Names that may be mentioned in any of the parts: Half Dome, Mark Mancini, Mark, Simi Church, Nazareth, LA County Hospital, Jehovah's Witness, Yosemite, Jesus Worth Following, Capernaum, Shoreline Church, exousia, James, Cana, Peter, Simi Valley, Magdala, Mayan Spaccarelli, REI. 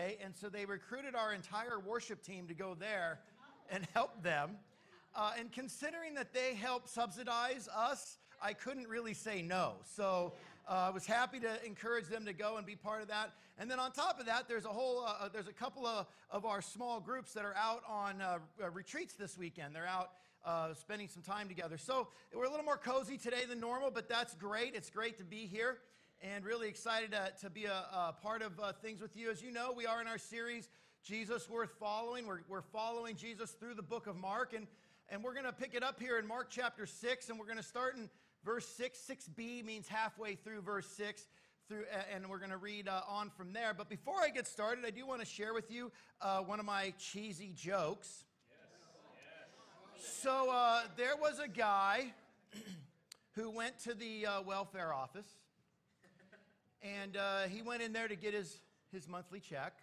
And so they recruited our entire worship team to go there and help them. And considering that they help subsidize us, I couldn't really say no. So I was happy to encourage them to go and be part of that. And then on top of that, there's a whole, there's a couple of our small groups that are out on retreats this weekend. They're out spending some time together. So we're a little more cozy today than normal, but that's great. It's great to be here and really excited to be a part of things with you. As you know, we are in our series, Jesus Worth Following. We're following Jesus through the book of Mark. And we're going to pick it up here in Mark chapter 6, and we're going to start in verse 6. 6b means halfway through verse 6, and we're going to read on from there. But before I get started, I do want to share with you one of my cheesy jokes. Yes. Yes. So there was a guy who went to the welfare office, and he went in there to get his monthly check.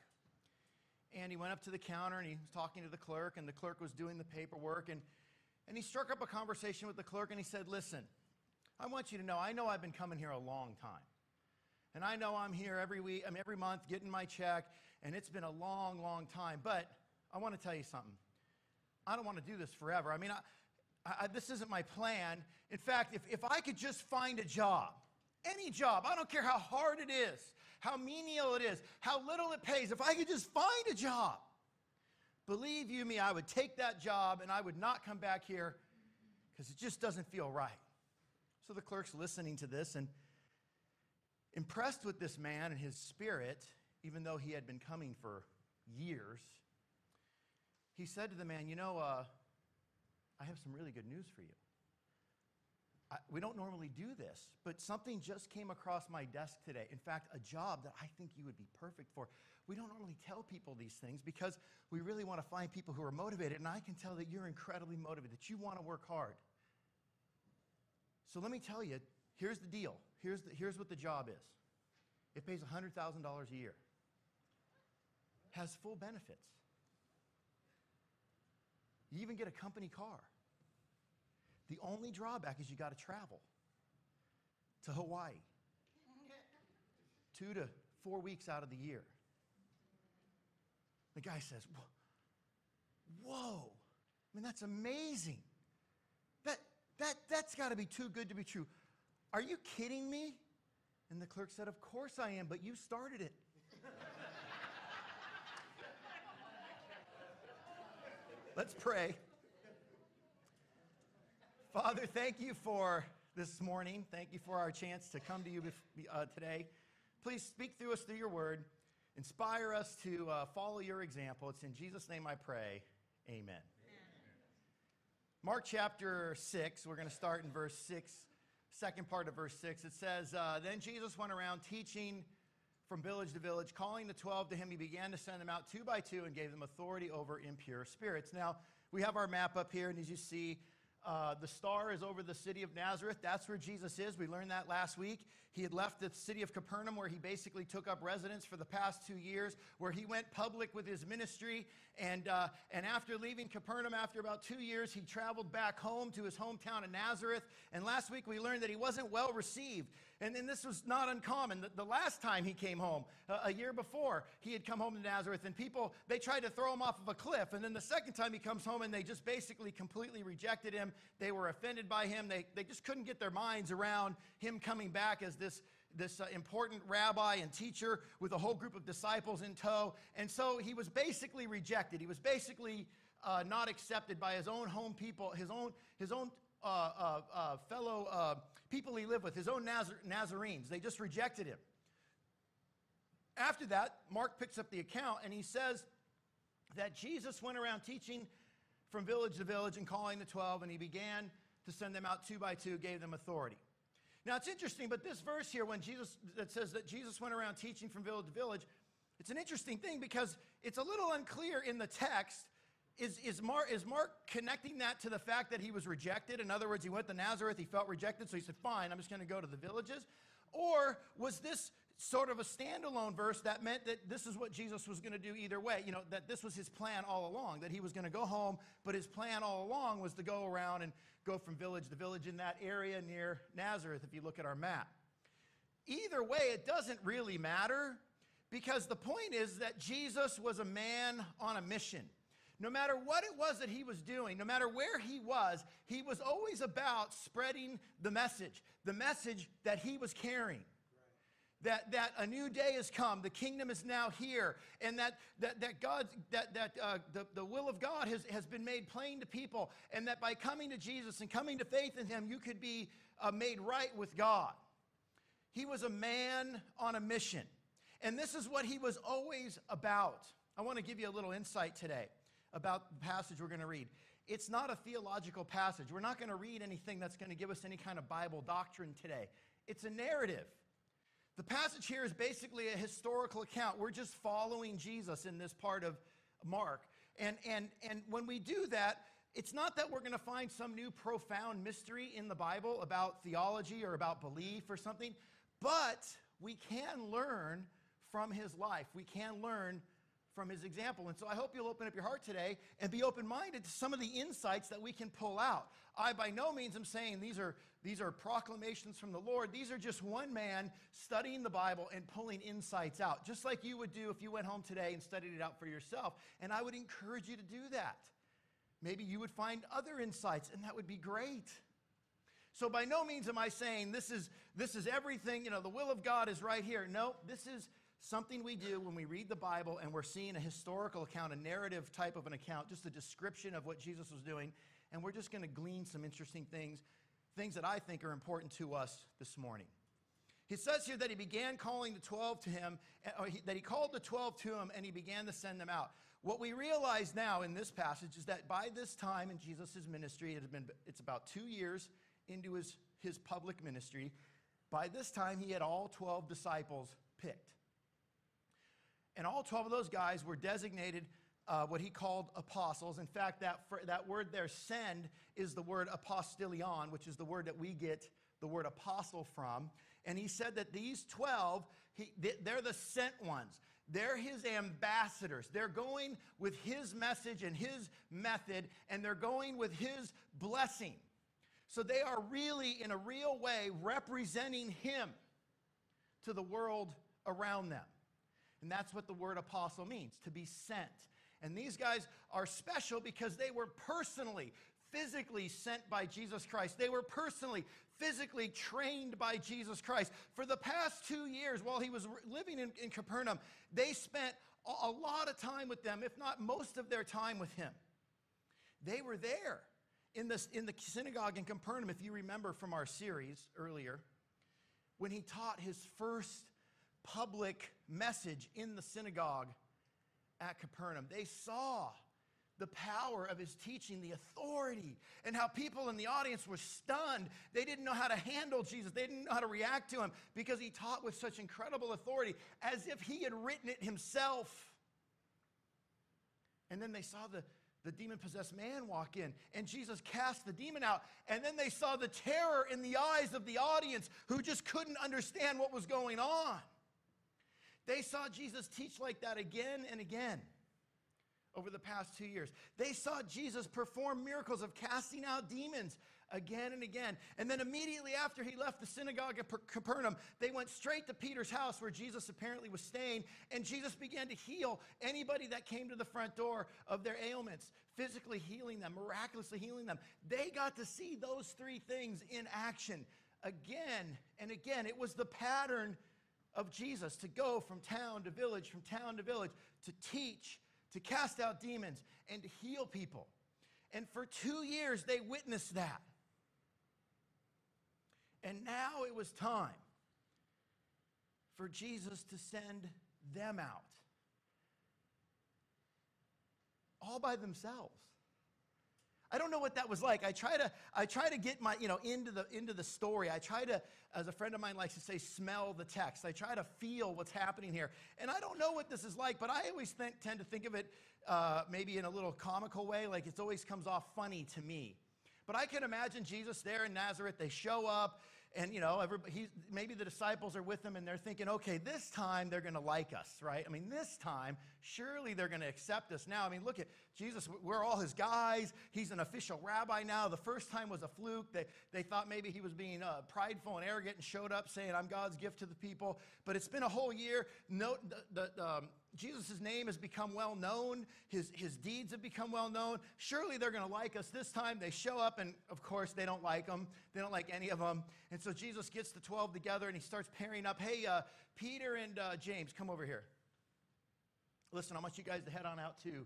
And he went up to the counter, and he was talking to the clerk, and the clerk was doing the paperwork. And he struck up a conversation with the clerk, and he said, "Listen, I want you to know I've been coming here a long time. And I know I'm here every month getting my check, and it's been a long, long time. But I want to tell you something. I don't want to do this forever. I mean, this isn't my plan. In fact, if I could just find a job, any job, I don't care how hard it is, how menial it is, how little it pays, if I could just find a job, believe you me, I would take that job and I would not come back here because it just doesn't feel right." So the clerk's listening to this and impressed with this man and his spirit, even though he had been coming for years, he said to the man, I have some really good news for you. We don't normally do this, but something just came across my desk today. In fact, a job that I think you would be perfect for. We don't normally tell people these things because we really want to find people who are motivated, and I can tell that you're incredibly motivated, that you want to work hard. So let me tell you, here's the deal. Here's what the job is. It pays $100,000 a year. Has full benefits. You even get a company car. The only drawback is you got to travel to Hawaii 2 to 4 weeks out of the year. The guy says, "Whoa! I mean, that's amazing. That's got to be too good to be true. Are you kidding me?" And the clerk said, "Of course I am, but you started it." Let's pray. Father, thank you for this morning. Thank you for our chance to come to you today. Please speak through us through your word. Inspire us to follow your example. It's in Jesus' name I pray. Amen. Amen. Mark chapter 6, we're going to start in verse 6, second part of verse 6. It says, "Then Jesus went around teaching from village to village, calling the 12 to him. He began to send them out 2 by 2 and gave them authority over impure spirits." Now, we have our map up here, and as you see, the star is over the city of Nazareth. That's where Jesus is. We learned that last week. He had left the city of Capernaum, where he basically took up residence for the past 2 years, where he went public with his ministry. And after leaving Capernaum, after about 2 years, he traveled back home to his hometown of Nazareth. And last week we learned that he wasn't well received. And this was not uncommon. The last time he came home, a year before, he had come home to Nazareth, and people, they tried to throw him off of a cliff. And then the second time he comes home, and they just basically completely rejected him. They were offended by him. They just couldn't get their minds around him coming back as this important rabbi and teacher with a whole group of disciples in tow. And so he was basically rejected. He was basically not accepted by his own home people, his own fellow people he lived with, his own Nazarenes. They just rejected him. After that, Mark picks up the account, and he says that Jesus went around teaching from village to village and calling the 12, and he began to send them out 2 by 2, gave them authority. Now, it's interesting, but this verse here, when Jesus, that says that Jesus went around teaching from village to village, it's an interesting thing because it's a little unclear in the text. Is Mark connecting that to the fact that he was rejected? In other words, he went to Nazareth, he felt rejected, so he said, "Fine, I'm just going to go to the villages." Or was this sort of a standalone verse that meant that this is what Jesus was going to do either way, that this was his plan all along, that he was going to go home, but his plan all along was to go around and go from village to village in that area near Nazareth, if you look at our map. Either way, it doesn't really matter Because the point is that Jesus was a man on a mission. No matter what it was that he was doing, no matter where he was always about spreading the message that he was carrying. That a new day has come, the kingdom is now here, and that the will of God has been made plain to people, and that by coming to Jesus and coming to faith in him, you could be made right with God. He was a man on a mission, and this is what he was always about. I want to give you a little insight today about the passage we're going to read. It's not a theological passage. We're not going to read anything that's going to give us any kind of Bible doctrine today. It's a narrative. The passage here is basically a historical account. We're just following Jesus in this part of Mark. And when we do that, it's not that we're going to find some new profound mystery in the Bible about theology or about belief or something, but we can learn from his life. We can learn from his example. And so I hope you'll open up your heart today and be open-minded to some of the insights that we can pull out. I by no means am saying these are proclamations from the Lord. These are just one man studying the Bible and pulling insights out, just like you would do if you went home today and studied it out for yourself. And I would encourage you to do that. Maybe you would find other insights, and that would be great. So by no means am I saying this is everything, the will of God is right here. No, this is something we do when we read the Bible and we're seeing a historical account, a narrative type of an account, just a description of what Jesus was doing, and we're just going to glean some interesting things that I think are important to us this morning. He says here that he began calling the 12 to him, that he called the 12 to him, and he began to send them out. What we realize now in this passage is that by this time in Jesus' ministry, it's about 2 years into his public ministry. By this time, he had all 12 disciples picked. And all 12 of those guys were designated what he called apostles. In fact, that word there, send, is the word apostolion, which is the word that we get the word apostle from. And he said that these 12, they're the sent ones. They're his ambassadors. They're going with his message and his method, and they're going with his blessing. So they are really, in a real way, representing him to the world around them. And that's what the word apostle means, to be sent. And these guys are special because they were personally, physically sent by Jesus Christ. They were personally, physically trained by Jesus Christ. For the past 2 years, while he was living in Capernaum, they spent a lot of time with them, if not most of their time with him. They were there in the synagogue in Capernaum, if you remember from our series earlier, when he taught his first public message in the synagogue at Capernaum. They saw the power of his teaching, the authority, and how people in the audience were stunned. They didn't know how to handle Jesus. They didn't know how to react to him because he taught with such incredible authority, as if he had written it himself. And then they saw the demon-possessed man walk in, and Jesus cast the demon out. And then they saw the terror in the eyes of the audience, who just couldn't understand what was going on. They saw Jesus teach like that again and again over the past 2 years. They saw Jesus perform miracles of casting out demons again and again. And then immediately after he left the synagogue at Capernaum, they went straight to Peter's house, where Jesus apparently was staying, and Jesus began to heal anybody that came to the front door of their ailments, physically healing them, miraculously healing them. They got to see those three things in action again and again. It was the pattern of Jesus to go from town to village, to teach, to cast out demons, and to heal people. And for 2 years, they witnessed that. And now it was time for Jesus to send them out, all by themselves. I don't know what that was like. I try to get my, into the story. I try to, as a friend of mine likes to say, smell the text. I try to feel what's happening here. And I don't know what this is like, but I always tend to think of it maybe in a little comical way, like it always comes off funny to me. But I can imagine Jesus there in Nazareth. They show up. And, you know, maybe the disciples are with him and they're thinking, okay, this time they're going to like us, right? I mean, this time, surely they're going to accept us now. I mean, look at Jesus. We're all his guys. He's an official rabbi now. The first time was a fluke. They thought maybe he was being prideful and arrogant and showed up saying, I'm God's gift to the people. But it's been a whole year. No, Jesus' name has become well known. His deeds have become well known. Surely they're going to like us this time. They show up and, of course, they don't like them. They don't like any of them. And so Jesus gets the 12 together and he starts pairing up. Hey, Peter and James, come over here. Listen, I want you guys to head on out to,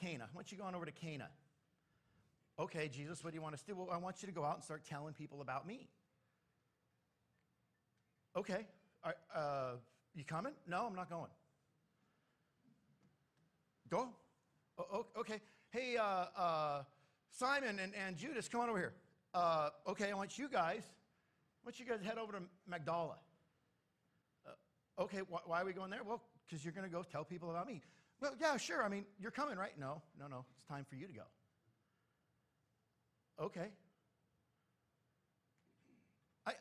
Cana. I want you going over to Cana. Okay, Jesus, what do you want us to do? Well, I want you to go out and start telling people about me. Okay, you coming? No, I'm not going. Go. Oh, okay. Hey, Simon and Judas, come on over here. Okay, I want you guys to head over to Magdala. Okay, why are we going there? Well, because you're going to go tell people about me. Well, yeah, sure. I mean, you're coming, right? No. It's time for you to go. Okay.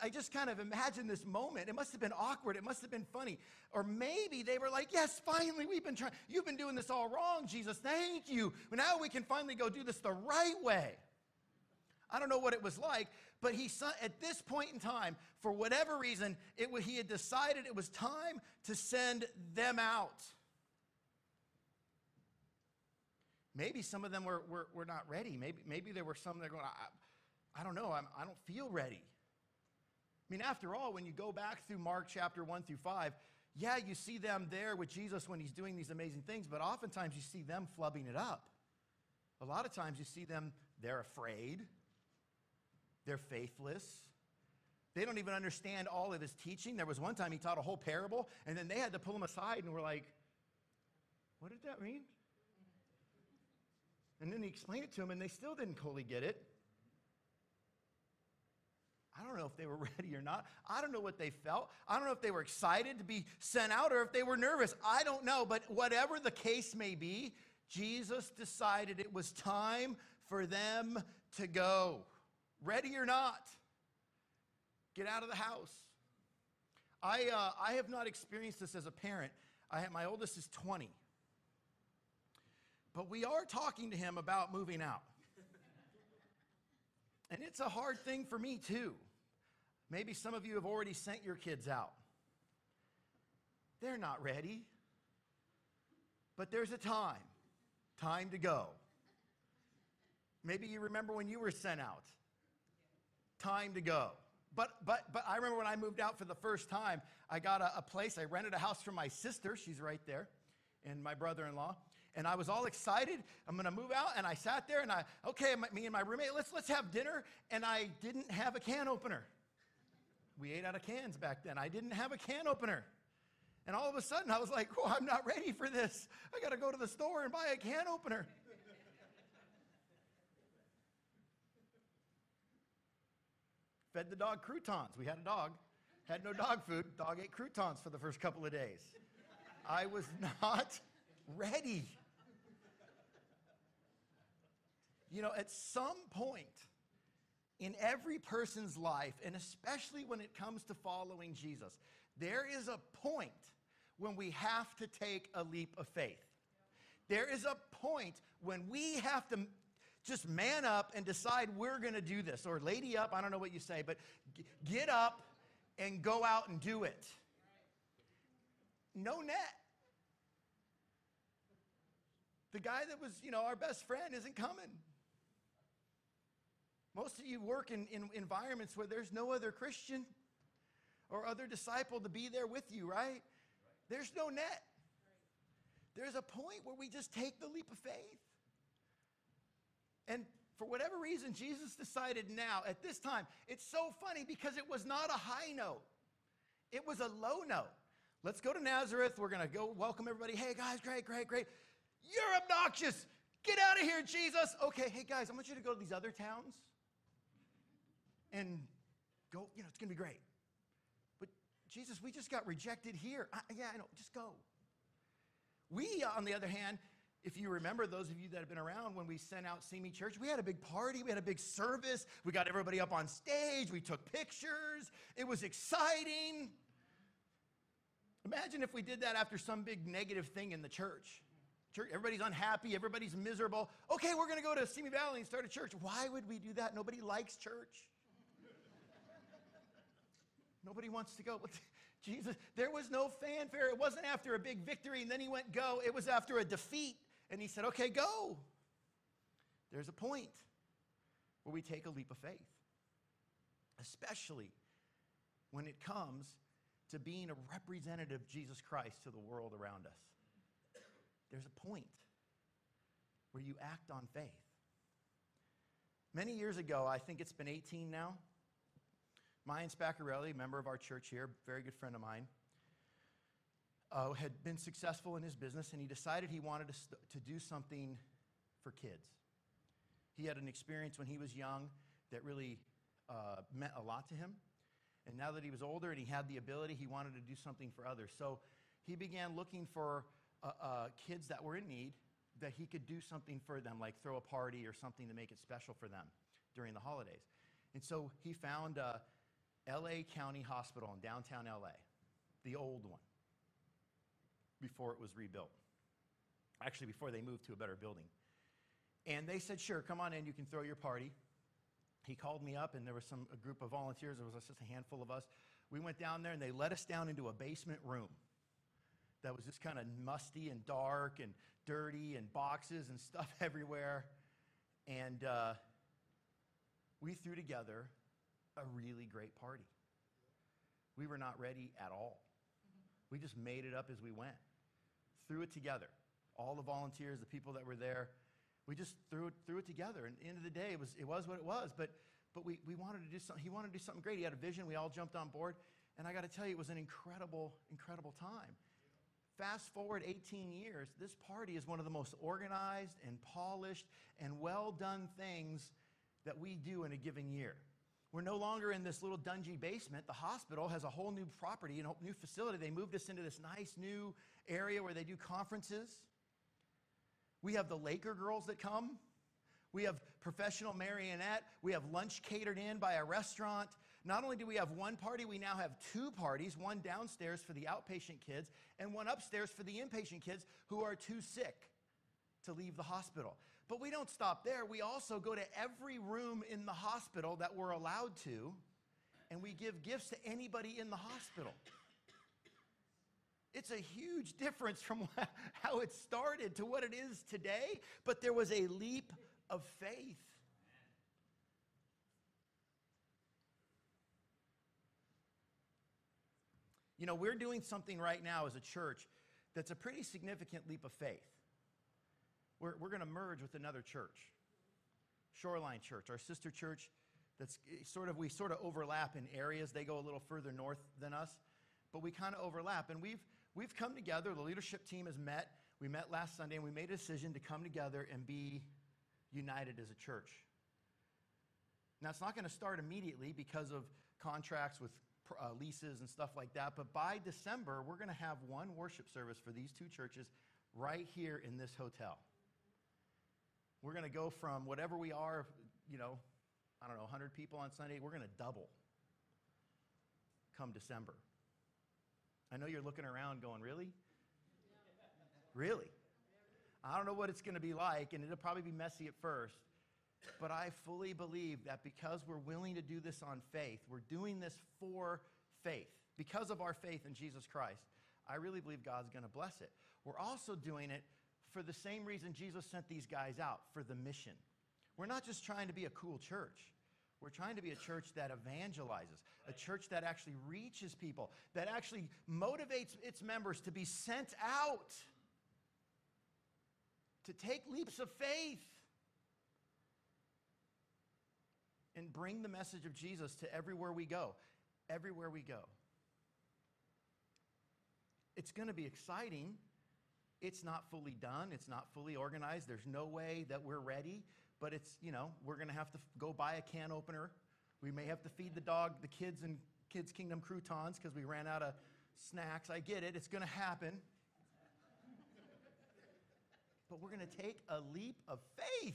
I just kind of imagine this moment. It must have been awkward. It must have been funny. Or maybe they were like, yes, finally, we've been trying. You've been doing this all wrong, Jesus. Thank you. Now we can finally go do this the right way. I don't know what it was like, but he at this point in time, for whatever reason, he had decided it was time to send them out. Maybe some of them were not ready. Maybe there were some that were going, I don't know, I don't feel ready. I mean, after all, when you go back through Mark chapter 1 through 5, yeah, you see them there with Jesus when he's doing these amazing things, but oftentimes you see them flubbing it up. A lot of times you see them, they're afraid, they're faithless, they don't even understand all of his teaching. There was one time he taught a whole parable, and then they had to pull him aside and were like, what did that mean? And then he explained it to them, and they still didn't totally get it. I don't know if they were ready or not. I don't know what they felt. I don't know if they were excited to be sent out or if they were nervous. I don't know, but whatever the case may be, Jesus decided it was time for them to go. Ready or not, get out of the house. I have not experienced this as a parent. My oldest is 20. But we are talking to him about moving out. And it's a hard thing for me, too. Maybe some of you have already sent your kids out. They're not ready. But there's a time to go. Maybe you remember when you were sent out. Time to go. But I remember when I moved out for the first time, I got a place. I rented a house from my sister. She's right there. And my brother-in-law. And I was all excited. I'm going to move out. And I sat there and me and my roommate, let's have dinner. And I didn't have a can opener. We ate out of cans back then. I didn't have a can opener. And all of a sudden I was like, oh, I'm not ready for this. I got to go to the store and buy a can opener. Fed the dog croutons. We had a dog. Had no dog food. Dog ate croutons for the first couple of days. I was not ready. You know, at some point in every person's life, and especially when it comes to following Jesus, there is a point when we have to take a leap of faith. There is a point when we have to just man up and decide we're going to do this, or lady up, I don't know what you say, but get up and go out and do it. No net. The guy that was, our best friend isn't coming. Most of you work in environments where there's no other Christian or other disciple to be there with you, right? There's no net. There's a point where we just take the leap of faith. And for whatever reason, Jesus decided now, at this time, it's so funny because it was not a high note. It was a low note. Let's go to Nazareth. We're going to go welcome everybody. Hey, guys, great. You're obnoxious. Get out of here, Jesus. Okay, hey, guys, I want you to go to these other towns and go. It's going to be great. But, Jesus, we just got rejected here. Just go. We, on the other hand, If you remember, those of you that have been around, when we sent out Simi Church, we had a big party, we had a big service, we got everybody up on stage, we took pictures, it was exciting. Imagine if we did that after some big negative thing in the church. Everybody's unhappy, everybody's miserable. Okay, we're gonna go to Simi Valley and start a church. Why would we do that? Nobody likes church. Nobody wants to go. Jesus, there was no fanfare. It wasn't after a big victory and then he went go. It was after a defeat and he said, okay, go. There's a point where we take a leap of faith, especially when it comes to being a representative of Jesus Christ to the world around us. There's a point where you act on faith. Many years ago, I think it's been 18 now, Mayan Spaccarelli, member of our church here, very good friend of mine, had been successful in his business, and he decided he wanted to do something for kids. He had an experience when he was young that really meant a lot to him. And now that he was older and he had the ability, he wanted to do something for others. So he began looking for kids that were in need that he could do something for them, like throw a party or something to make it special for them during the holidays. And so he found LA County Hospital in downtown LA, the old one, before it was rebuilt. Actually, before they moved to a better building. And they said, sure, come on in, you can throw your party. He called me up, and there was a group of volunteers. There was just a handful of us. We went down there, and they let us down into a basement room that was just kind of musty and dark and dirty and boxes and stuff everywhere. And we threw together a really great party. We were not ready at all. We just made it up as we went. Threw it together. All the volunteers, the people that were there, we just threw it together, and at the end of the day, it was what it was, but we wanted to do something. He wanted to do something great. He had a vision. We all jumped on board, and I got to tell you, it was an incredible, incredible time. Fast forward 18 years, this party is one of the most organized and polished and well-done things that we do in a given year. We're no longer in this little dingy basement. The hospital has a whole new property, a new facility. They moved us into this nice new area where they do conferences. We have the Laker girls that come. We have professional marionette. We have lunch catered in by a restaurant. Not only do we have one party, we now have two parties, one downstairs for the outpatient kids and one upstairs for the inpatient kids who are too sick to leave the hospital. But we don't stop there. We also go to every room in the hospital that we're allowed to, and we give gifts to anybody in the hospital. It's a huge difference from how it started to what it is today, but there was a leap of faith. You know, we're doing something right now as a church that's a pretty significant leap of faith. We're going to merge with another church, Shoreline Church, our sister church that's we overlap in areas. They go a little further north than us, but we kind of overlap, and we've come together. The leadership team has met. We met last Sunday, and we made a decision to come together and be united as a church. Now, it's not going to start immediately because of contracts with leases and stuff like that, but by December, we're going to have one worship service for these two churches right here in this hotel. We're going to go from whatever we are, you know, I don't know, 100 people on Sunday, we're going to double come December. I know you're looking around going, really? Really? I don't know what it's going to be like, and it'll probably be messy at first, but I fully believe that because we're willing to do this on faith, we're doing this for faith, because of our faith in Jesus Christ, I really believe God's going to bless it. We're also doing it for the same reason Jesus sent these guys out, for the mission. We're not just trying to be a cool church. We're trying to be a church that evangelizes, a church that actually reaches people, that actually motivates its members to be sent out, to take leaps of faith, and bring the message of Jesus to everywhere we go, everywhere we go. It's going to be exciting. It's not fully done. It's not fully organized. There's no way that we're ready. But it's, you know, we're going to have to go buy a can opener. We may have to feed the dog, the kids, and Kids Kingdom croutons because we ran out of snacks. I get it. It's going to happen. but we're going to take a leap of faith.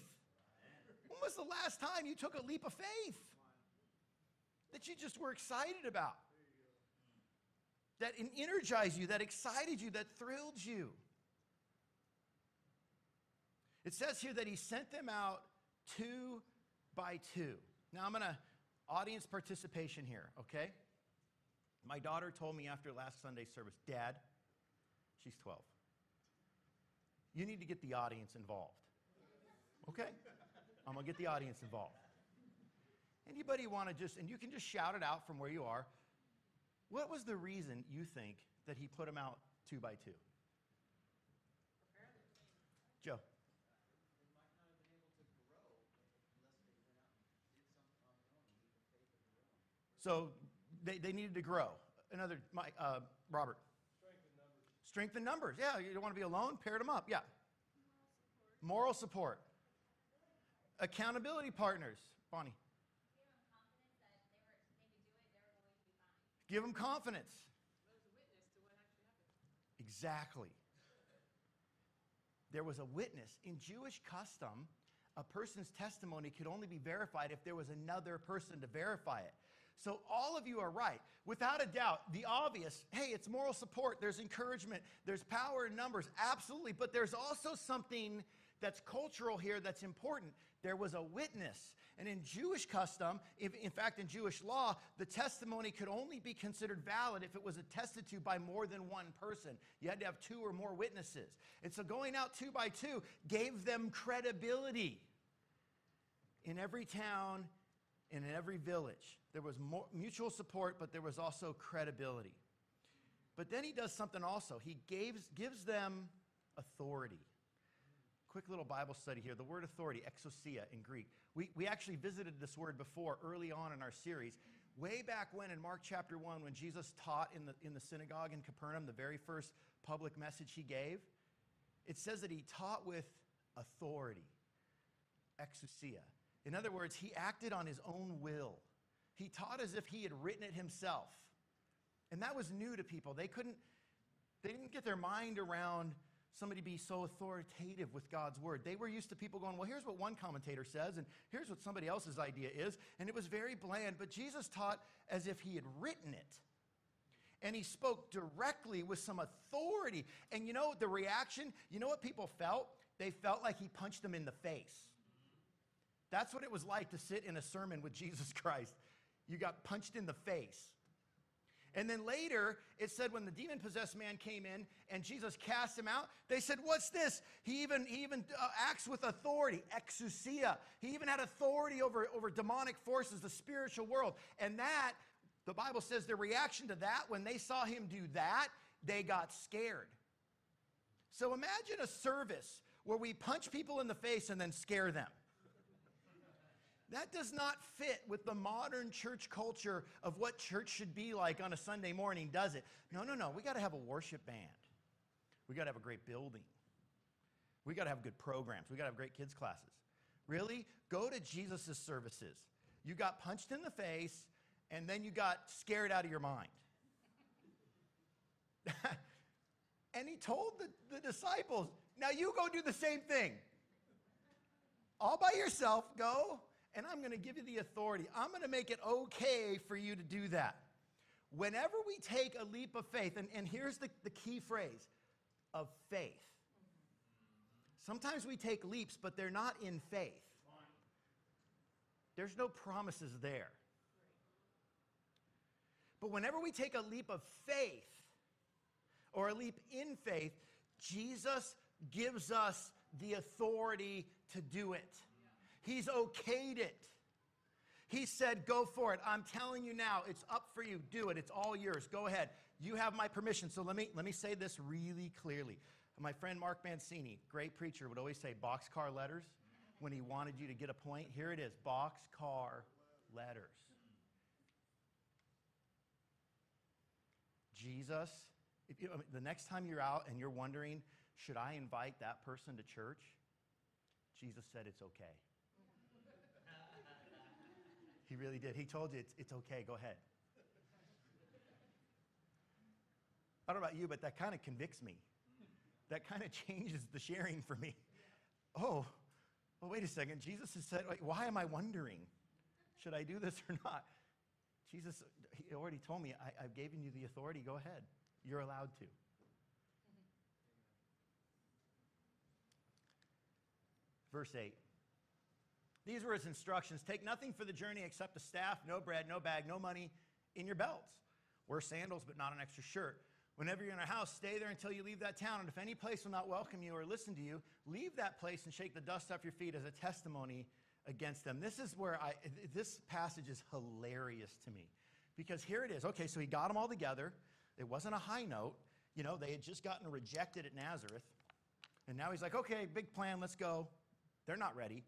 When was the last time you took a leap of faith that you just were excited about, that energized you, that excited you, that thrilled you? It says here that he sent them out two by two. Now I'm going to audience participation here, okay? My daughter told me after last Sunday's service, Dad, she's 12. You need to get the audience involved. Okay? I'm going to get the audience involved. Anybody want to just, and you can just shout it out from where you are, what was the reason you think that he put them out two by two? Joe. So they needed to grow. Another, Robert. Strength in numbers. Yeah, you don't want to be alone. Paired them up. Yeah. Moral support. Accountability partners. Bonnie. Give them confidence. There was a witness to what actually happened. Exactly. There was a witness. In Jewish custom, a person's testimony could only be verified if there was another person to verify it. So all of you are right. Without a doubt, the obvious, hey, it's moral support, there's encouragement, there's power in numbers, absolutely. But there's also something that's cultural here that's important. There was a witness. And in Jewish custom, in fact, in Jewish law, the testimony could only be considered valid if it was attested to by more than one person. You had to have two or more witnesses. And so going out two by two gave them credibility. In every town, in every village, there was mutual support, but there was also credibility. But then he does something also. He gives them authority. Quick little Bible study here. The word authority, exousia in Greek. We actually visited this word before early on in our series. Way back when in Mark chapter 1, when Jesus taught in the synagogue in Capernaum, the very first public message he gave, it says that he taught with authority, exousia. In other words, he acted on his own will. He taught as if he had written it himself. And that was new to people. They didn't get their mind around somebody being so authoritative with God's word. They were used to people going, well, here's what one commentator says, and here's what somebody else's idea is. And it was very bland, but Jesus taught as if he had written it. And he spoke directly with some authority. And you know the reaction? You know what people felt? They felt like he punched them in the face. That's what it was like to sit in a sermon with Jesus Christ. You got punched in the face. And then later, it said when the demon-possessed man came in and Jesus cast him out, they said, what's this? He even acts with authority, exousia. He even had authority over demonic forces, the spiritual world. And that, the Bible says, the reaction to that, when they saw him do that, they got scared. So imagine a service where we punch people in the face and then scare them. That does not fit with the modern church culture of what church should be like on a Sunday morning, does it? No. We got to have a worship band. We got to have a great building. We got to have good programs. We got to have great kids' classes. Really? Go to Jesus' services. You got punched in the face, and then you got scared out of your mind. And he told the disciples, now you go do the same thing. All by yourself, go. And I'm going to give you the authority. I'm going to make it okay for you to do that. Whenever we take a leap of faith, and here's the key phrase, of faith. Sometimes we take leaps, but they're not in faith. There's no promises there. But whenever we take a leap of faith, or a leap in faith, Jesus gives us the authority to do it. He's okayed it. He said, go for it. I'm telling you now, it's up for you. Do it. It's all yours. Go ahead. You have my permission. So let me say this really clearly. My friend Mark Mancini, great preacher, would always say boxcar letters when he wanted you to get a point. Here it is, boxcar letters. Jesus, the next time you're out and you're wondering, should I invite that person to church? Jesus said it's okay. He really did. He told you, it's okay, go ahead. I don't know about you, but that kind of convicts me. that kind of changes the sharing for me. Oh, well, wait a second. Jesus has said, like, why am I wondering? Should I do this or not? Jesus, he already told me, I've given you the authority. Go ahead. You're allowed to. Verse 8. These were his instructions. Take nothing for the journey except a staff, no bread, no bag, no money in your belts. Wear sandals, but not an extra shirt. Whenever you're in a house, stay there until you leave that town. And if any place will not welcome you or listen to you, leave that place and shake the dust off your feet as a testimony against them. This is where this passage is hilarious to me, because here it is. Okay, so he got them all together. It wasn't a high note. You know, they had just gotten rejected at Nazareth. And now he's like, okay, big plan, let's go. They're not ready.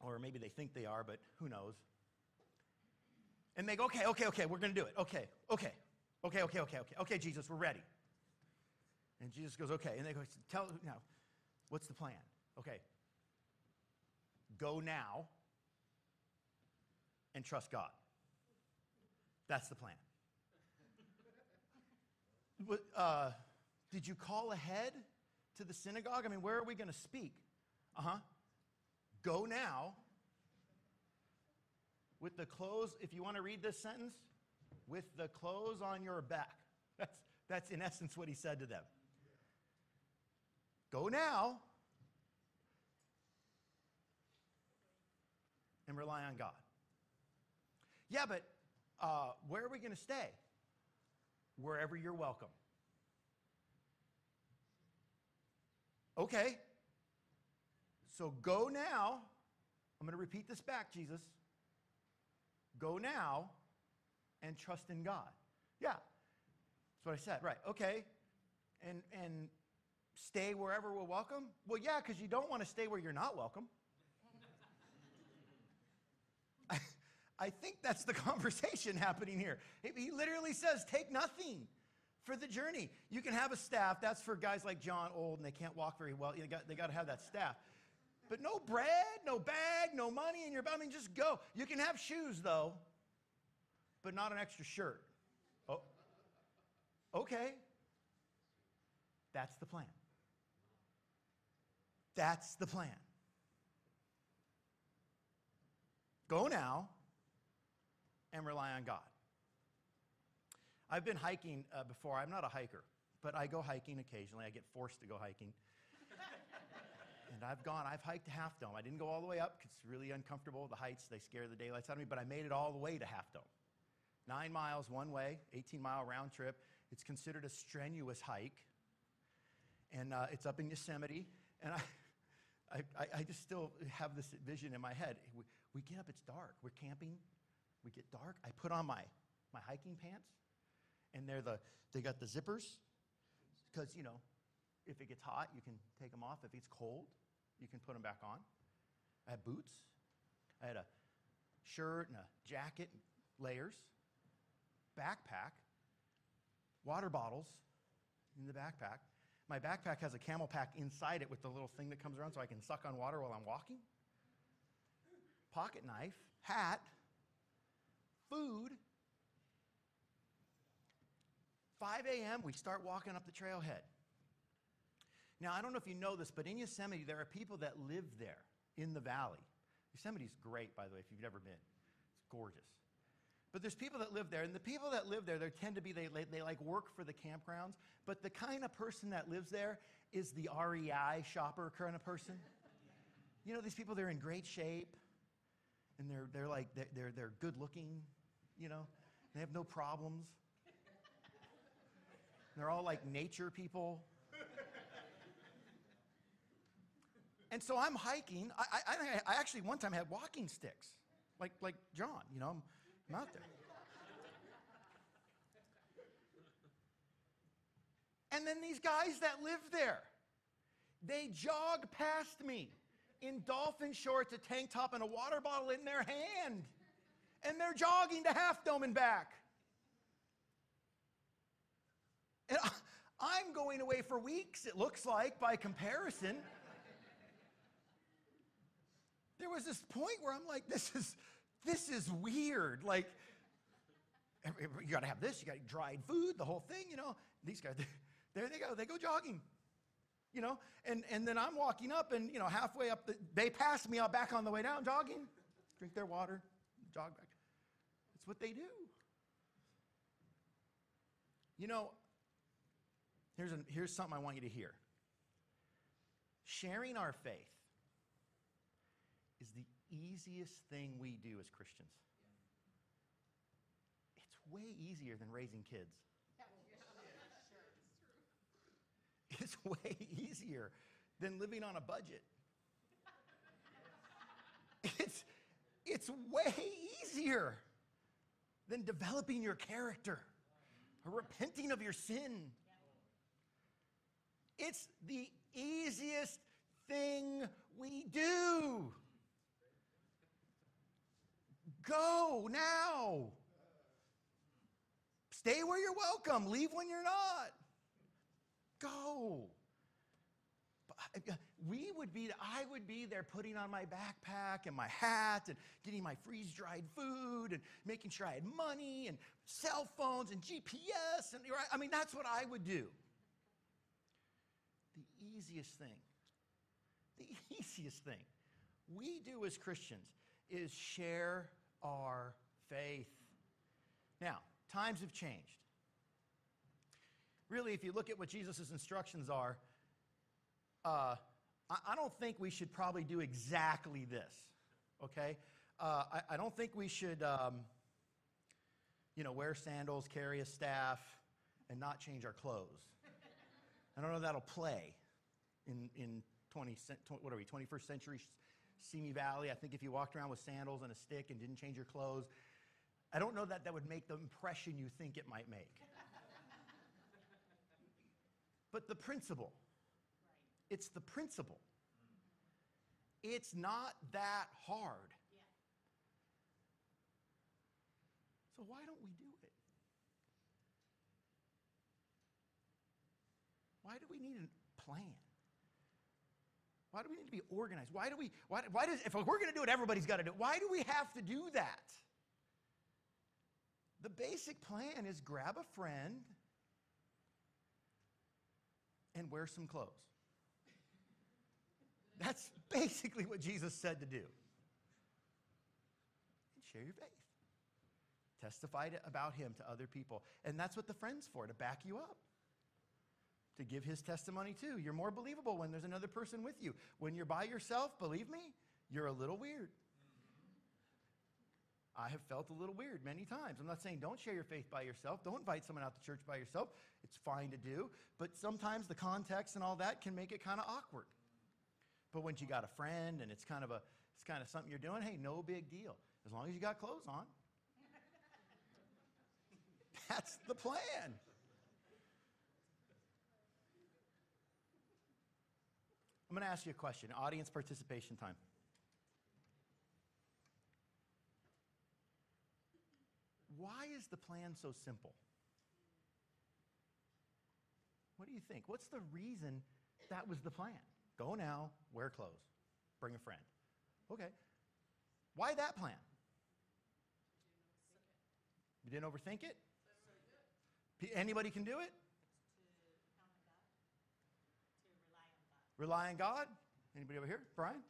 Or maybe they think they are, but who knows? And they go, okay, we're going to do it. Okay, Jesus, we're ready. And Jesus goes, okay. And they go, now, what's the plan? Okay, go now and trust God. That's the plan. Did you call ahead to the synagogue? I mean, where are we going to speak? Go now with the clothes, if you want to read this sentence, with the clothes on your back. That's in essence what he said to them. Go now and rely on God. Yeah, but where are we going to stay? Wherever you're welcome. Okay. So go now. I'm going to repeat this back, Jesus. Go now and trust in God. Yeah. That's what I said. Right. Okay. And stay wherever we're welcome? Well, yeah, because you don't want to stay where you're not welcome. I think that's the conversation happening here. He literally says, take nothing for the journey. You can have a staff. That's for guys like John, old, and they can't walk very well. They got to have that staff. But no bread, no bag, no money in your bag. I mean, just go. You can have shoes, though, but not an extra shirt. Oh, okay. That's the plan. That's the plan. Go now and rely on God. I've been hiking before. I'm not a hiker, but I go hiking occasionally. I get forced to go hiking. And I've hiked Half Dome. I didn't go all the way up because it's really uncomfortable. The heights, they scare the daylights out of me, but I made it all the way to Half Dome. 9 miles one way, 18-mile round trip. It's considered a strenuous hike. And it's up in Yosemite. And I just still have this vision in my head. We get up, it's dark. We're camping. We get dark. I put on my hiking pants. And they got the zippers because, you know, if it gets hot, you can take them off. If it's cold, you can put them back on. I had boots. I had a shirt and a jacket, layers, backpack, water bottles in the backpack. My backpack has a camel pack inside it with the little thing that comes around so I can suck on water while I'm walking. Pocket knife, hat, food. 5 a.m., we start walking up the trailhead. Now, I don't know if you know this, but in Yosemite, there are people that live there in the valley. Yosemite's great, by the way, if you've never been. It's gorgeous. But there's people that live there, and the people that live there tend to be, they like work for the campgrounds, but the kind of person that lives there is the REI shopper kind of person. You know, these people, they're in great shape, and they're good looking, you know, they have no problems. They're all like nature people. And so I'm hiking. I actually one time had walking sticks, like John. You know, I'm out there. And then these guys that live there, they jog past me in dolphin shorts, a tank top, and a water bottle in their hand. And they're jogging to Half Dome and back. And I'm going away for weeks, it looks like, by comparison. There was this point where I'm like, this is weird. Like, you got to have this. You got dried food, the whole thing, you know. These guys, There they go. They go jogging. You know, and then I'm walking up, and, you know, halfway up, they pass me. I'm back on the way down jogging. Drink their water, jog back. It's what they do. You know, here's something I want you to hear. Sharing our faith is the easiest thing we do as Christians. It's way easier than raising kids. It's way easier than living on a budget. It's way easier than developing your character or repenting of your sin. It's the easiest thing we do. Go now. Stay where you're welcome. Leave when you're not. Go. I would be there putting on my backpack and my hat and getting my freeze-dried food and making sure I had money and cell phones and GPS. And I mean, that's what I would do. The easiest thing we do as Christians is share our faith. Now, times have changed. Really, if you look at what Jesus' instructions are, I don't think we should probably do exactly this, okay? I don't think we should, wear sandals, carry a staff, and not change our clothes. I don't know if that'll play in 21st century Simi Valley. I think if you walked around with sandals and a stick and didn't change your clothes, I don't know that that would make the impression you think it might make. But the principle, it's the principle. It's not that hard. Yeah. So why don't we do it? Why do we need a plan? Why do we need to be organized? Why does if we're going to do it, everybody's got to do it. Why do we have to do that? The basic plan is grab a friend and wear some clothes. That's basically what Jesus said to do. And share your faith. Testify about him to other people. And that's what the friend's for, to back you up, to give his testimony too. You're more believable when there's another person with you. When you're by yourself, believe me, you're a little weird. I have felt a little weird many times. I'm not saying don't share your faith by yourself. Don't invite someone out to church by yourself. It's fine to do. But sometimes the context and all that can make it kind of awkward. But once you got a friend and it's kind of something you're doing, hey, no big deal. As long as you got clothes on. That's the plan. I'm going to ask you a question. Audience participation time. Why is the plan so simple? What do you think? What's the reason that was the plan? Go now, wear clothes, bring a friend. Okay. Why that plan? You didn't overthink it? Anybody can do it? Rely on God. Anybody over here? Brian?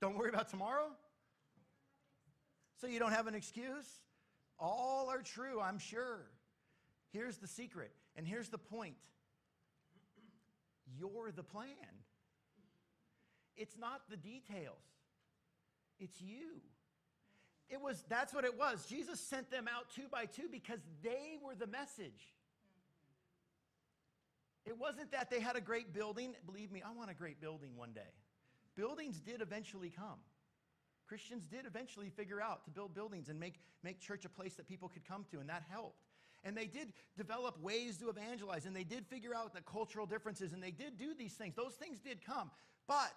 Don't worry about tomorrow. So you don't have an excuse? All are true, I'm sure. Here's the secret, and here's the point. You're the plan. It's not the details. It's you. That's what it was. Jesus sent them out 2 by 2 because they were the message. It wasn't that they had a great building. Believe me, I want a great building one day. Buildings did eventually come. Christians did eventually figure out to build buildings and make church a place that people could come to, and that helped. And they did develop ways to evangelize, and they did figure out the cultural differences, and they did do these things. Those things did come. But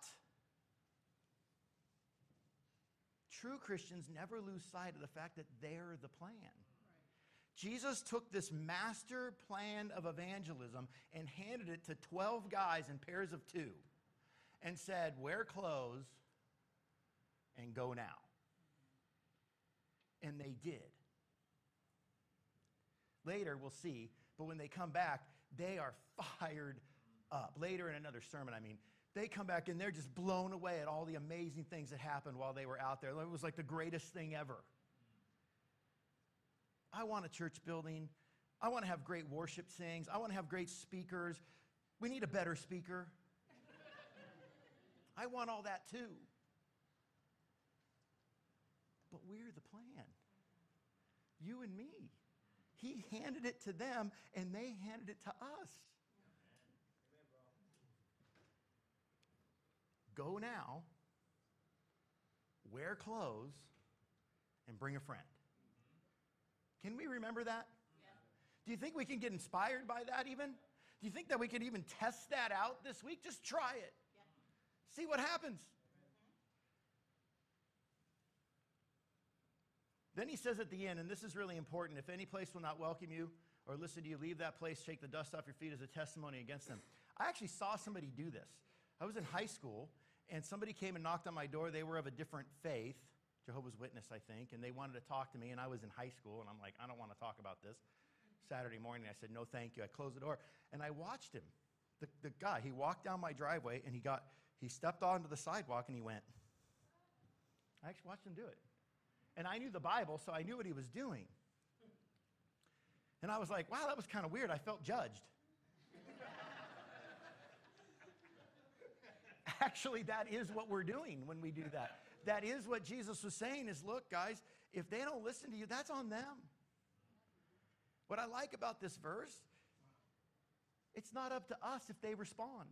true Christians never lose sight of the fact that they're the plan. Jesus took this master plan of evangelism and handed it to 12 guys in pairs of 2 and said, wear clothes and go now. And they did. Later, we'll see, but when they come back, They are fired up. Later in another sermon, they come back and they're just blown away at all the amazing things that happened while they were out there. It was like the greatest thing ever. I want a church building. I want to have great worship sings. I want to have great speakers. We need a better speaker. I want all that too. But we're the plan. You and me. He handed it to them and they handed it to us. Go now, wear clothes, and bring a friend. Can we remember that? Yeah. Do you think we can get inspired by that even? Do you think that we could even test that out this week? Just try it. Yeah. See what happens. Then he says at the end, and this is really important, if any place will not welcome you or listen to you, leave that place, shake the dust off your feet as a testimony against them. I actually saw somebody do this. I was in high school, and somebody came and knocked on my door. They were of a different faith, Jehovah's Witness, I think, and they wanted to talk to me, and I was in high school, and I'm like, I don't want to talk about this. Saturday morning, I said, no, thank you. I closed the door, and I watched him. The guy, he walked down my driveway, and he stepped onto the sidewalk, and he went. I actually watched him do it. And I knew the Bible, so I knew what he was doing. And I was like, wow, that was kind of weird. I felt judged. Actually, that is what we're doing when we do that. That is what Jesus was saying is, look, guys, if they don't listen to you, that's on them. What I like about this verse, it's not up to us if they respond.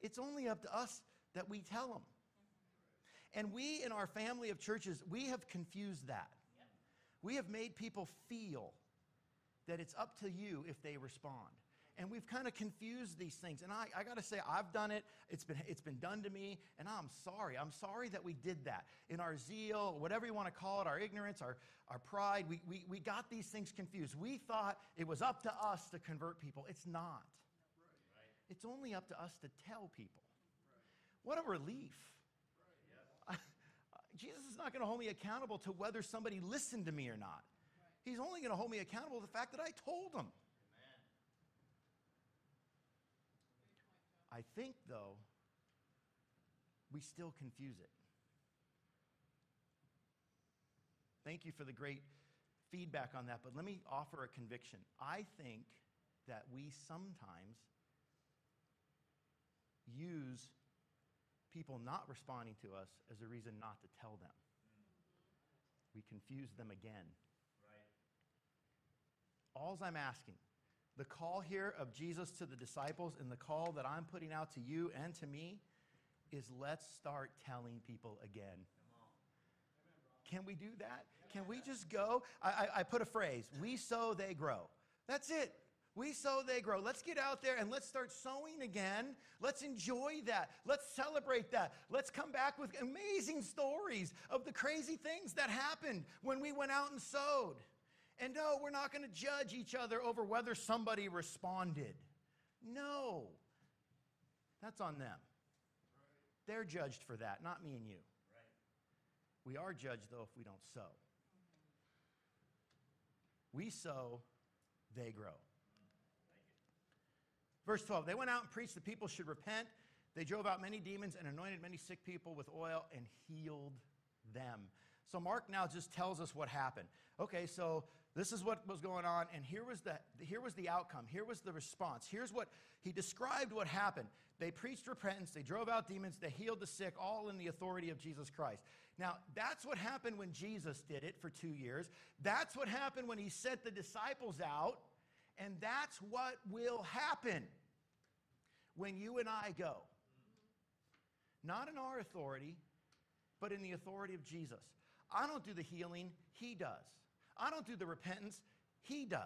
It's only up to us that we tell them. And we in our family of churches, we have confused that. We have made people feel that it's up to you if they respond. And we've kind of confused these things. And I got to say, I've done it. It's been done to me. And I'm sorry. I'm sorry that we did that. In our zeal, whatever you want to call it, our ignorance, our pride, we got these things confused. We thought it was up to us to convert people. It's not. Right. It's only up to us to tell people. Right. What a relief. Right. Jesus is not going to hold me accountable to whether somebody listened to me or not. Right. He's only going to hold me accountable to the fact that I told them. I think, though, we still confuse it. Thank you for the great feedback on that, but let me offer a conviction. I think that we sometimes use people not responding to us as a reason not to tell them. We confuse them again. Right. All's I'm asking. The call here of Jesus to the disciples and the call that I'm putting out to you and to me is let's start telling people again. Can we do that? Can we just go? I put a phrase, we sow, they grow. That's it. We sow, they grow. Let's get out there and let's start sowing again. Let's enjoy that. Let's celebrate that. Let's come back with amazing stories of the crazy things that happened when we went out and sowed. And no, we're not going to judge each other over whether somebody responded. No. That's on them. Right. They're judged for that, not me and you. Right. We are judged, though, if we don't sow. We sow, they grow. Verse 12, they went out and preached the people should repent. They drove out many demons and anointed many sick people with oil and healed them. So Mark now just tells us what happened. Okay, so this is what was going on, and here was the outcome. Here was the response. Here's what he described what happened. They preached repentance. They drove out demons. They healed the sick, all in the authority of Jesus Christ. Now, that's what happened when Jesus did it for 2 years. That's what happened when he sent the disciples out, and that's what will happen when you and I go. Not in our authority, but in the authority of Jesus. I don't do the healing, he does. I don't do the repentance, he does.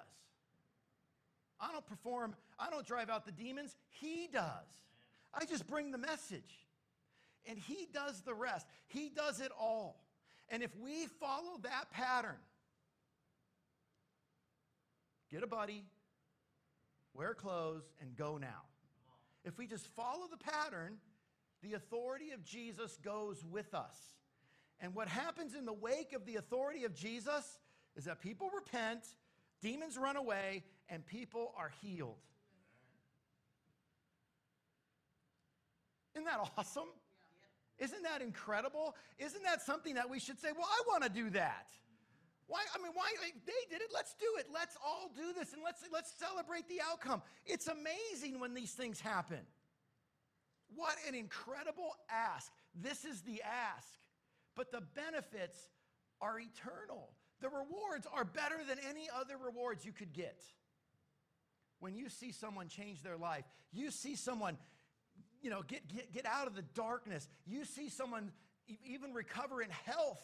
I don't drive out the demons, he does. I just bring the message. And he does the rest. He does it all. And if we follow that pattern, get a buddy, wear clothes, and go now. If we just follow the pattern, the authority of Jesus goes with us. And what happens in the wake of the authority of Jesus is that people repent, Demons run away, and people are healed. Isn't that awesome? Isn't that incredible? Isn't that something that we should say, well, I want to do that. Why? I mean, why? Like, they did it. Let's do it. Let's all do this, and let's celebrate the outcome. It's amazing when these things happen. What an incredible ask. This is the ask. But the benefits are eternal. The rewards are better than any other rewards you could get. When you see someone change their life, you see someone, you know, get out of the darkness. You see someone even recover in health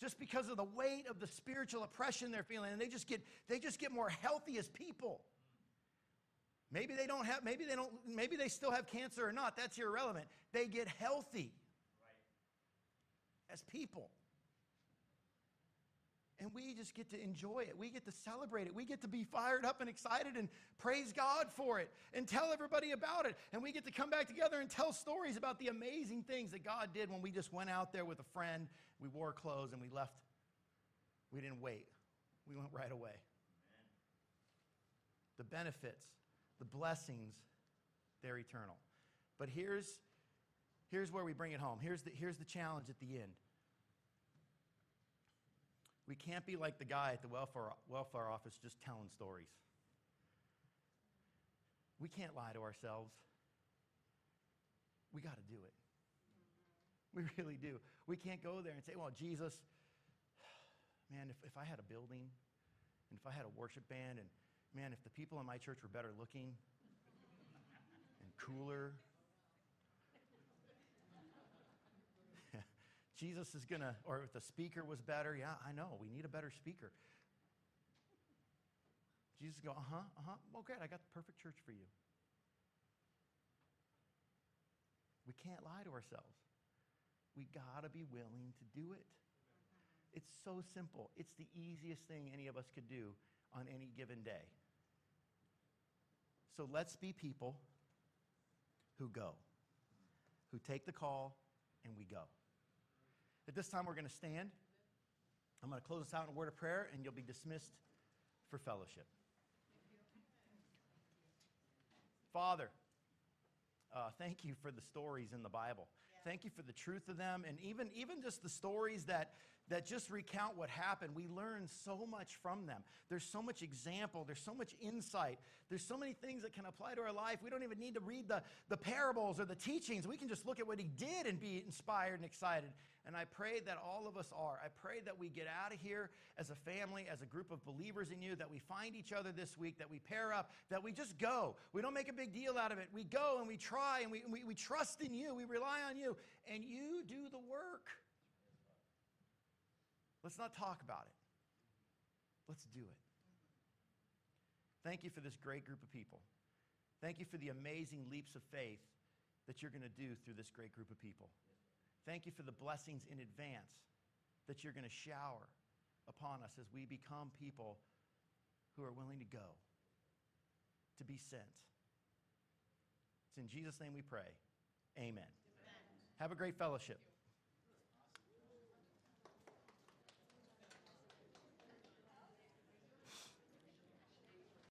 just because of the weight of the spiritual oppression they're feeling, and they just get more healthy as people. Maybe they don't have, maybe they still have cancer or not. That's irrelevant. They get healthy as people. And we just get to enjoy it. We get to celebrate it. We get to be fired up and excited and praise God for it and tell everybody about it. And we get to come back together and tell stories about the amazing things that God did when we just went out there with a friend. We wore clothes and we left. We didn't wait. We went right away. Amen. The benefits, the blessings, they're eternal. But here's where we bring it home. Here's the challenge at the end. We can't be like the guy at the welfare office just telling stories. We can't lie to ourselves. We got to do it. We really do. We can't go there and say, well, Jesus, man, if I had a building, and if I had a worship band, and man, if the people in my church were better looking and cooler, Jesus is going to, or if the speaker was better, yeah, I know, we need a better speaker. Jesus go, well, great, I got the perfect church for you. We can't lie to ourselves. We got to be willing to do it. It's so simple. It's the easiest thing any of us could do on any given day. So let's be people who go, who take the call, and we go. At this time, we're going to stand. I'm going to close us out in a word of prayer, and you'll be dismissed for fellowship. Father, thank you for the stories in the Bible. Thank you for the truth of them, and even just the stories that just recount what happened. We learn so much from them. There's so much example. There's so much insight. There's so many things that can apply to our life. We don't even need to read the parables or the teachings. We can just look at what he did and be inspired and excited. And I pray that all of us are. I pray that we get out of here as a family, as a group of believers in you, that we find each other this week, that we pair up, that we just go. We don't make a big deal out of it. We go and we try, and we trust in you. We rely on you. And you do the work. Let's not talk about it. Let's do it. Thank you for this great group of people. Thank you for the amazing leaps of faith that you're going to do through this great group of people. Thank you for the blessings in advance that you're going to shower upon us as we become people who are willing to go, to be sent. It's in Jesus' name we pray. Amen. Have a great fellowship.